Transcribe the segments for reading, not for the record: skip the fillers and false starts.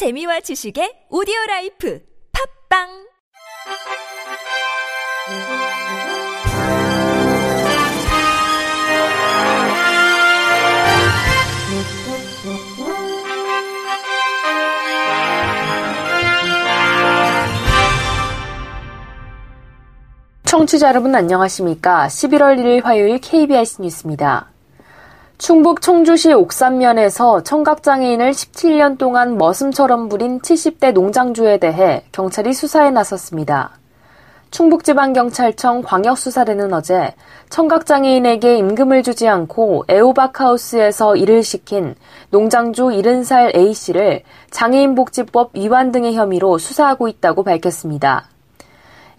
재미와 지식의 오디오라이프 팝빵! 청취자 여러분 안녕하십니까? 11월 1일 화요일 KBS 뉴스입니다. 충북 청주시 옥산면에서 청각장애인을 17년 동안 머슴처럼 부린 70대 농장주에 대해 경찰이 수사에 나섰습니다. 충북지방경찰청 광역수사대는 어제 청각장애인에게 임금을 주지 않고 애호박하우스에서 일을 시킨 농장주 70살 A씨를 장애인복지법 위반 등의 혐의로 수사하고 있다고 밝혔습니다.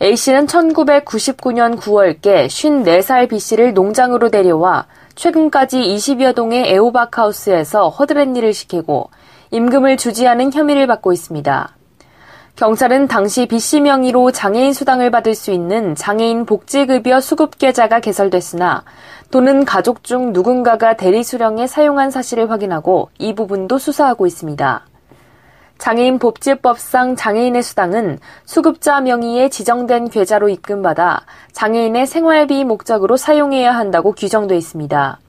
A씨는 1999년 9월께 54살 B씨를 농장으로 데려와 최근까지 20여 동의 애호박하우스에서 허드렛일을 시키고 임금을 주지 않은 혐의를 받고 있습니다. 경찰은 당시 B씨 명의로 장애인 수당을 받을 수 있는 장애인 복지급여 수급계좌가 개설됐으나 돈은 가족 중 누군가가 대리 수령에 사용한 사실을 확인하고 이 부분도 수사하고 있습니다. 장애인복지법상 장애인의 수당은 수급자 명의의 지정된 계좌로 입금받아 장애인의 생활비 목적으로 사용해야 한다고 규정돼 있습니다.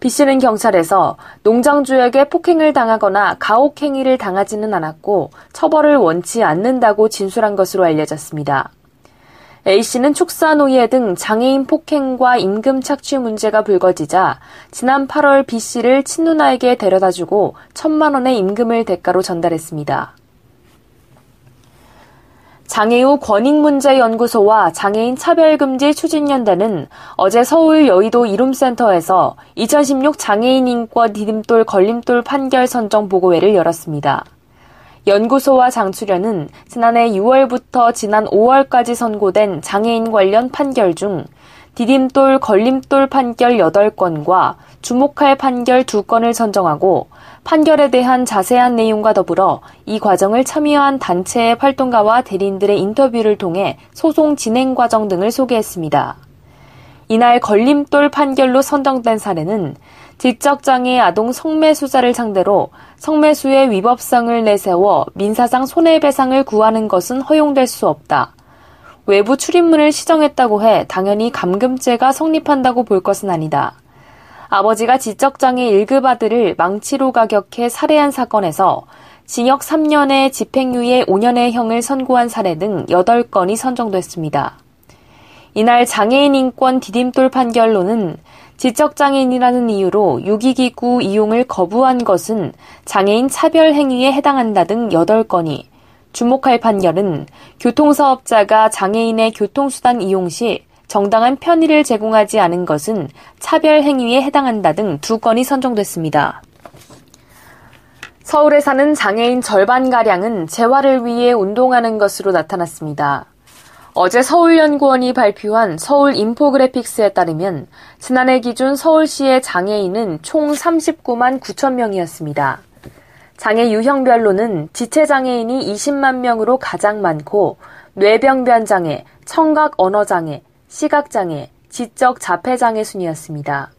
B씨는 경찰에서 농장주에게 폭행을 당하거나 가혹행위를 당하지는 않았고 처벌을 원치 않는다고 진술한 것으로 알려졌습니다. A씨는 축사노예 등 장애인 폭행과 임금 착취 문제가 불거지자 지난 8월 B씨를 친누나에게 데려다주고 1,000만 원의 임금을 대가로 전달했습니다. 장애우 권익문제연구소와 장애인차별금지 추진연대는 어제 서울 여의도 이룸센터에서 2016 장애인인권 디딤돌 걸림돌 판결 선정 보고회를 열었습니다. 연구소와 장출연은 지난해 6월부터 지난 5월까지 선고된 장애인 관련 판결 중 디딤돌 걸림돌 판결 8건과 주목할 판결 2건을 선정하고 판결에 대한 자세한 내용과 더불어 이 과정을 참여한 단체의 활동가와 대리인들의 인터뷰를 통해 소송 진행 과정 등을 소개했습니다. 이날 걸림돌 판결로 선정된 사례는 지적장애 아동 성매수자를 상대로 성매수의 위법성을 내세워 민사상 손해배상을 구하는 것은 허용될 수 없다. 외부 출입문을 시정했다고 해 당연히 감금죄가 성립한다고 볼 것은 아니다. 아버지가 지적장애 1급 아들을 망치로 가격해 살해한 사건에서 징역 3년에 집행유예 5년의 형을 선고한 사례 등 8건이 선정됐습니다. 이날 장애인인권 디딤돌 판결로는 지적장애인이라는 이유로 유기기구 이용을 거부한 것은 장애인 차별 행위에 해당한다 등 8건이, 주목할 판결은 교통사업자가 장애인의 교통수단 이용 시 정당한 편의를 제공하지 않은 것은 차별 행위에 해당한다 등 2건이 선정됐습니다. 서울에 사는 장애인 절반가량은 재활을 위해 운동하는 것으로 나타났습니다. 어제 서울연구원이 발표한 서울 인포그래픽스에 따르면 지난해 기준 서울시의 장애인은 총 399,000명이었습니다. 장애 유형별로는 지체장애인이 20만 명으로 가장 많고 뇌병변장애, 청각언어장애, 시각장애, 지적자폐장애 순이었습니다.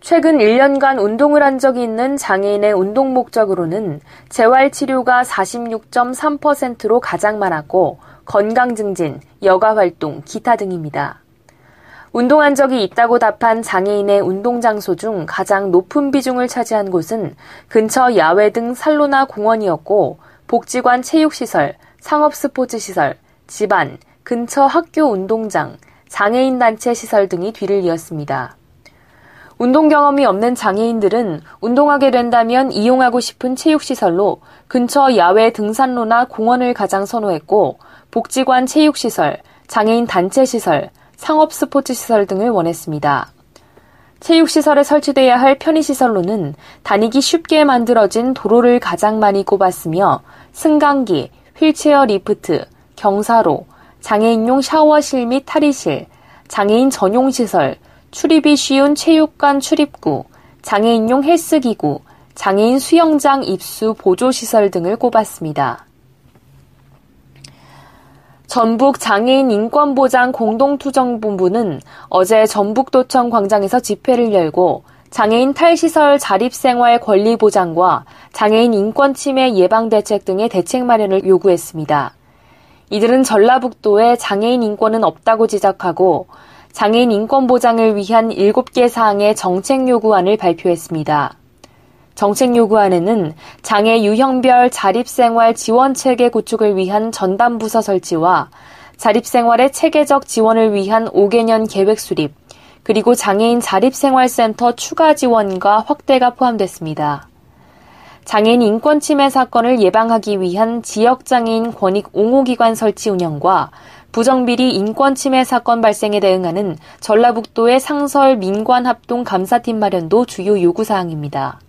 최근 1년간 운동을 한 적이 있는 장애인의 운동 목적으로는 재활치료가 46.3%로 가장 많았고 건강증진, 여가활동, 기타 등입니다. 운동한 적이 있다고 답한 장애인의 운동장소 중 가장 높은 비중을 차지한 곳은 근처 야외 등 산로나 공원이었고 복지관 체육시설, 상업스포츠시설, 집안, 근처 학교 운동장, 장애인단체 시설 등이 뒤를 이었습니다. 운동 경험이 없는 장애인들은 운동하게 된다면 이용하고 싶은 체육시설로 근처 야외 등산로나 공원을 가장 선호했고 복지관 체육시설, 장애인 단체시설, 상업스포츠시설 등을 원했습니다. 체육시설에 설치돼야 할 편의시설로는 다니기 쉽게 만들어진 도로를 가장 많이 꼽았으며 승강기, 휠체어 리프트, 경사로, 장애인용 샤워실 및 탈의실, 장애인 전용시설, 출입이 쉬운 체육관 출입구, 장애인용 헬스기구, 장애인 수영장 입수 보조시설 등을 꼽았습니다. 전북 장애인 인권보장 공동투쟁본부는 어제 전북도청 광장에서 집회를 열고 장애인 탈시설 자립생활 권리 보장과 장애인 인권 침해 예방 대책 등의 대책 마련을 요구했습니다. 이들은 전라북도에 장애인 인권은 없다고 지적하고 장애인 인권 보장을 위한 7개 사항의 정책 요구안을 발표했습니다. 정책 요구안에는 장애 유형별 자립생활 지원체계 구축을 위한 전담부서 설치와 자립생활의 체계적 지원을 위한 5개년 계획 수립, 그리고 장애인 자립생활센터 추가 지원과 확대가 포함됐습니다. 장애인 인권 침해 사건을 예방하기 위한 지역장애인 권익 옹호기관 설치 운영과 부정비리 인권 침해 사건 발생에 대응하는 전라북도의 상설 민관합동감사팀 마련도 주요 요구사항입니다.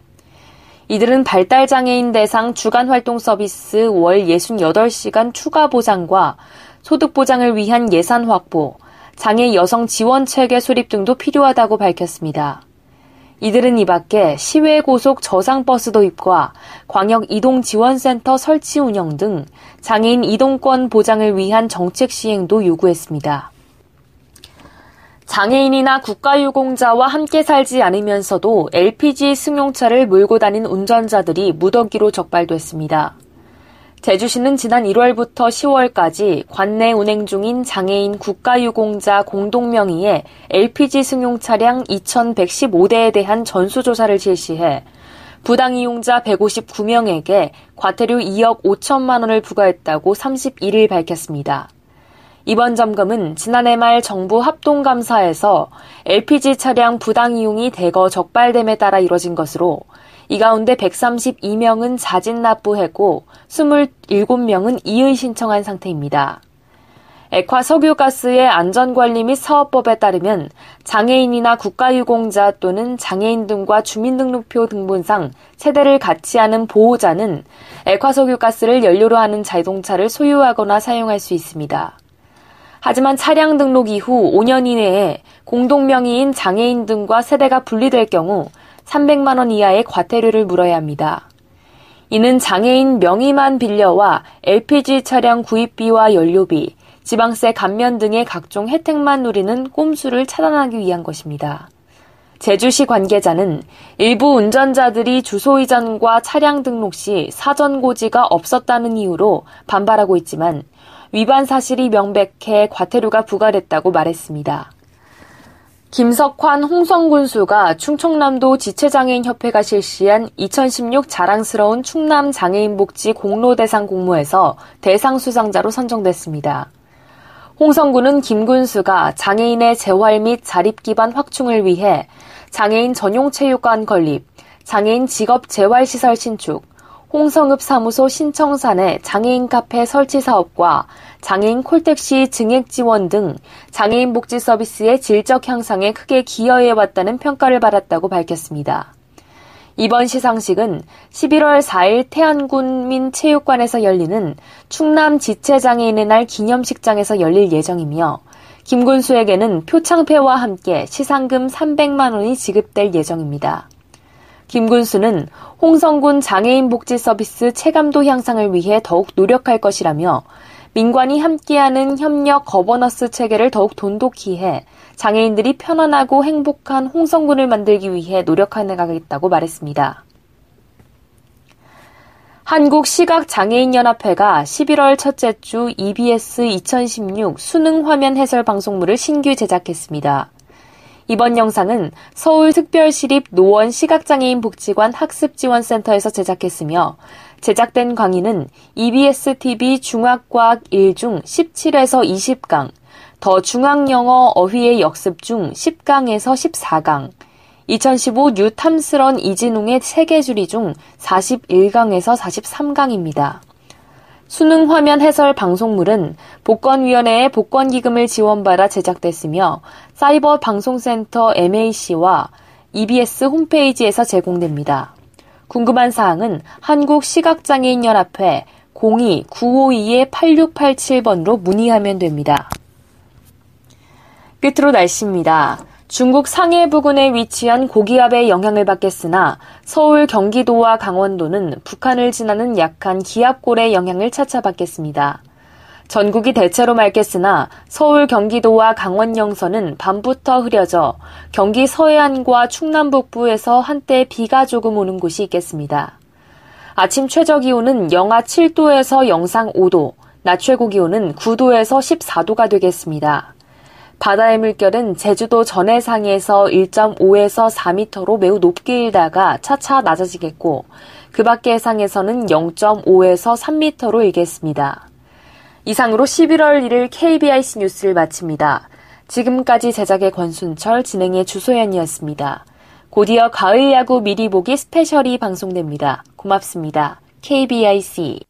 이들은 발달장애인 대상 주간활동 서비스 월 68시간 추가 보장과 소득보장을 위한 예산 확보, 장애 여성 지원 체계 수립 등도 필요하다고 밝혔습니다. 이들은 이 밖에 시외고속 저상버스 도입과 광역이동지원센터 설치 운영 등 장애인 이동권 보장을 위한 정책 시행도 요구했습니다. 장애인이나 국가유공자와 함께 살지 않으면서도 LPG 승용차를 몰고 다닌 운전자들이 무더기로 적발됐습니다. 제주시는 지난 1월부터 10월까지 관내 운행 중인 장애인 국가유공자 공동명의의 LPG 승용 차량 2,115대에 대한 전수조사를 실시해 부당 이용자 159명에게 과태료 2억 5천만 원을 부과했다고 31일 밝혔습니다. 이번 점검은 지난해 말 정부 합동감사에서 LPG 차량 부당 이용이 대거 적발됨에 따라 이뤄진 것으로 이 가운데 132명은 자진 납부했고 27명은 이의 신청한 상태입니다. 액화 석유가스의 안전관리 및 사업법에 따르면 장애인이나 국가유공자 또는 장애인 등과 주민등록표 등본상 세대를 같이 하는 보호자는 액화 석유가스를 연료로 하는 자동차를 소유하거나 사용할 수 있습니다. 하지만 차량 등록 이후 5년 이내에 공동명의인 장애인 등과 세대가 분리될 경우 300만 원 이하의 과태료를 물어야 합니다. 이는 장애인 명의만 빌려와 LPG 차량 구입비와 연료비, 지방세 감면 등의 각종 혜택만 누리는 꼼수를 차단하기 위한 것입니다. 제주시 관계자는 일부 운전자들이 주소 이전과 차량 등록 시 사전 고지가 없었다는 이유로 반발하고 있지만 위반 사실이 명백해 과태료가 부과됐다고 말했습니다. 김석환 홍성군수가 충청남도 지체장애인협회가 실시한 2016 자랑스러운 충남장애인복지 공로대상 공모에서 대상 수상자로 선정됐습니다. 홍성군은 김군수가 장애인의 재활 및 자립기반 확충을 위해 장애인 전용체육관 건립, 장애인 직업재활시설 신축, 홍성읍 사무소 신청사 내 장애인 카페 설치 사업과 장애인 콜택시 증액 지원 등 장애인 복지 서비스의 질적 향상에 크게 기여해왔다는 평가를 받았다고 밝혔습니다. 이번 시상식은 11월 4일 태안군민체육관에서 열리는 충남 지체장애인의 날 기념식장에서 열릴 예정이며 김군수에게는 표창패와 함께 시상금 300만 원이 지급될 예정입니다. 김군수는 홍성군 장애인복지서비스 체감도 향상을 위해 더욱 노력할 것이라며 민관이 함께하는 협력 거버넌스 체계를 더욱 돈독히 해 장애인들이 편안하고 행복한 홍성군을 만들기 위해 노력해나가겠다고 말했습니다. 한국시각장애인연합회가 11월 첫째 주 EBS 2016 수능 화면 해설 방송물을 신규 제작했습니다. 이번 영상은 서울특별시립 노원시각장애인복지관 학습지원센터에서 제작했으며 제작된 강의는 EBS TV 중학과학 1중 17에서 20강, 더 중앙영어 어휘의 역습 중 10강에서 14강, 2015 뉴탐스런 이진웅의 세계주리 중 41강에서 43강입니다. 수능 화면 해설 방송물은 복권위원회의 복권기금을 지원받아 제작됐으며 사이버 방송센터 MAC와 EBS 홈페이지에서 제공됩니다. 궁금한 사항은 한국시각장애인연합회 02-952-8687번으로 문의하면 됩니다. 끝으로 날씨입니다. 중국 상해 부근에 위치한 고기압의 영향을 받겠으나 서울, 경기도와 강원도는 북한을 지나는 약한 기압골의 영향을 차차 받겠습니다. 전국이 대체로 맑겠으나 서울, 경기도와 강원 영서는 밤부터 흐려져 경기 서해안과 충남 북부에서 한때 비가 조금 오는 곳이 있겠습니다. 아침 최저 기온은 영하 7도에서 영상 5도, 낮 최고 기온은 9도에서 14도가 되겠습니다. 바다의 물결은 제주도 전해상에서 1.5에서 4m로 매우 높게 일다가 차차 낮아지겠고 그 밖의 해상에서는 0.5에서 3m로 일겠습니다. 이상으로 11월 1일 KBS 뉴스를 마칩니다. 지금까지 제작의 권순철, 진행의 주소연이었습니다. 곧이어 가을 야구 미리 보기 스페셜이 방송됩니다. 고맙습니다. KBS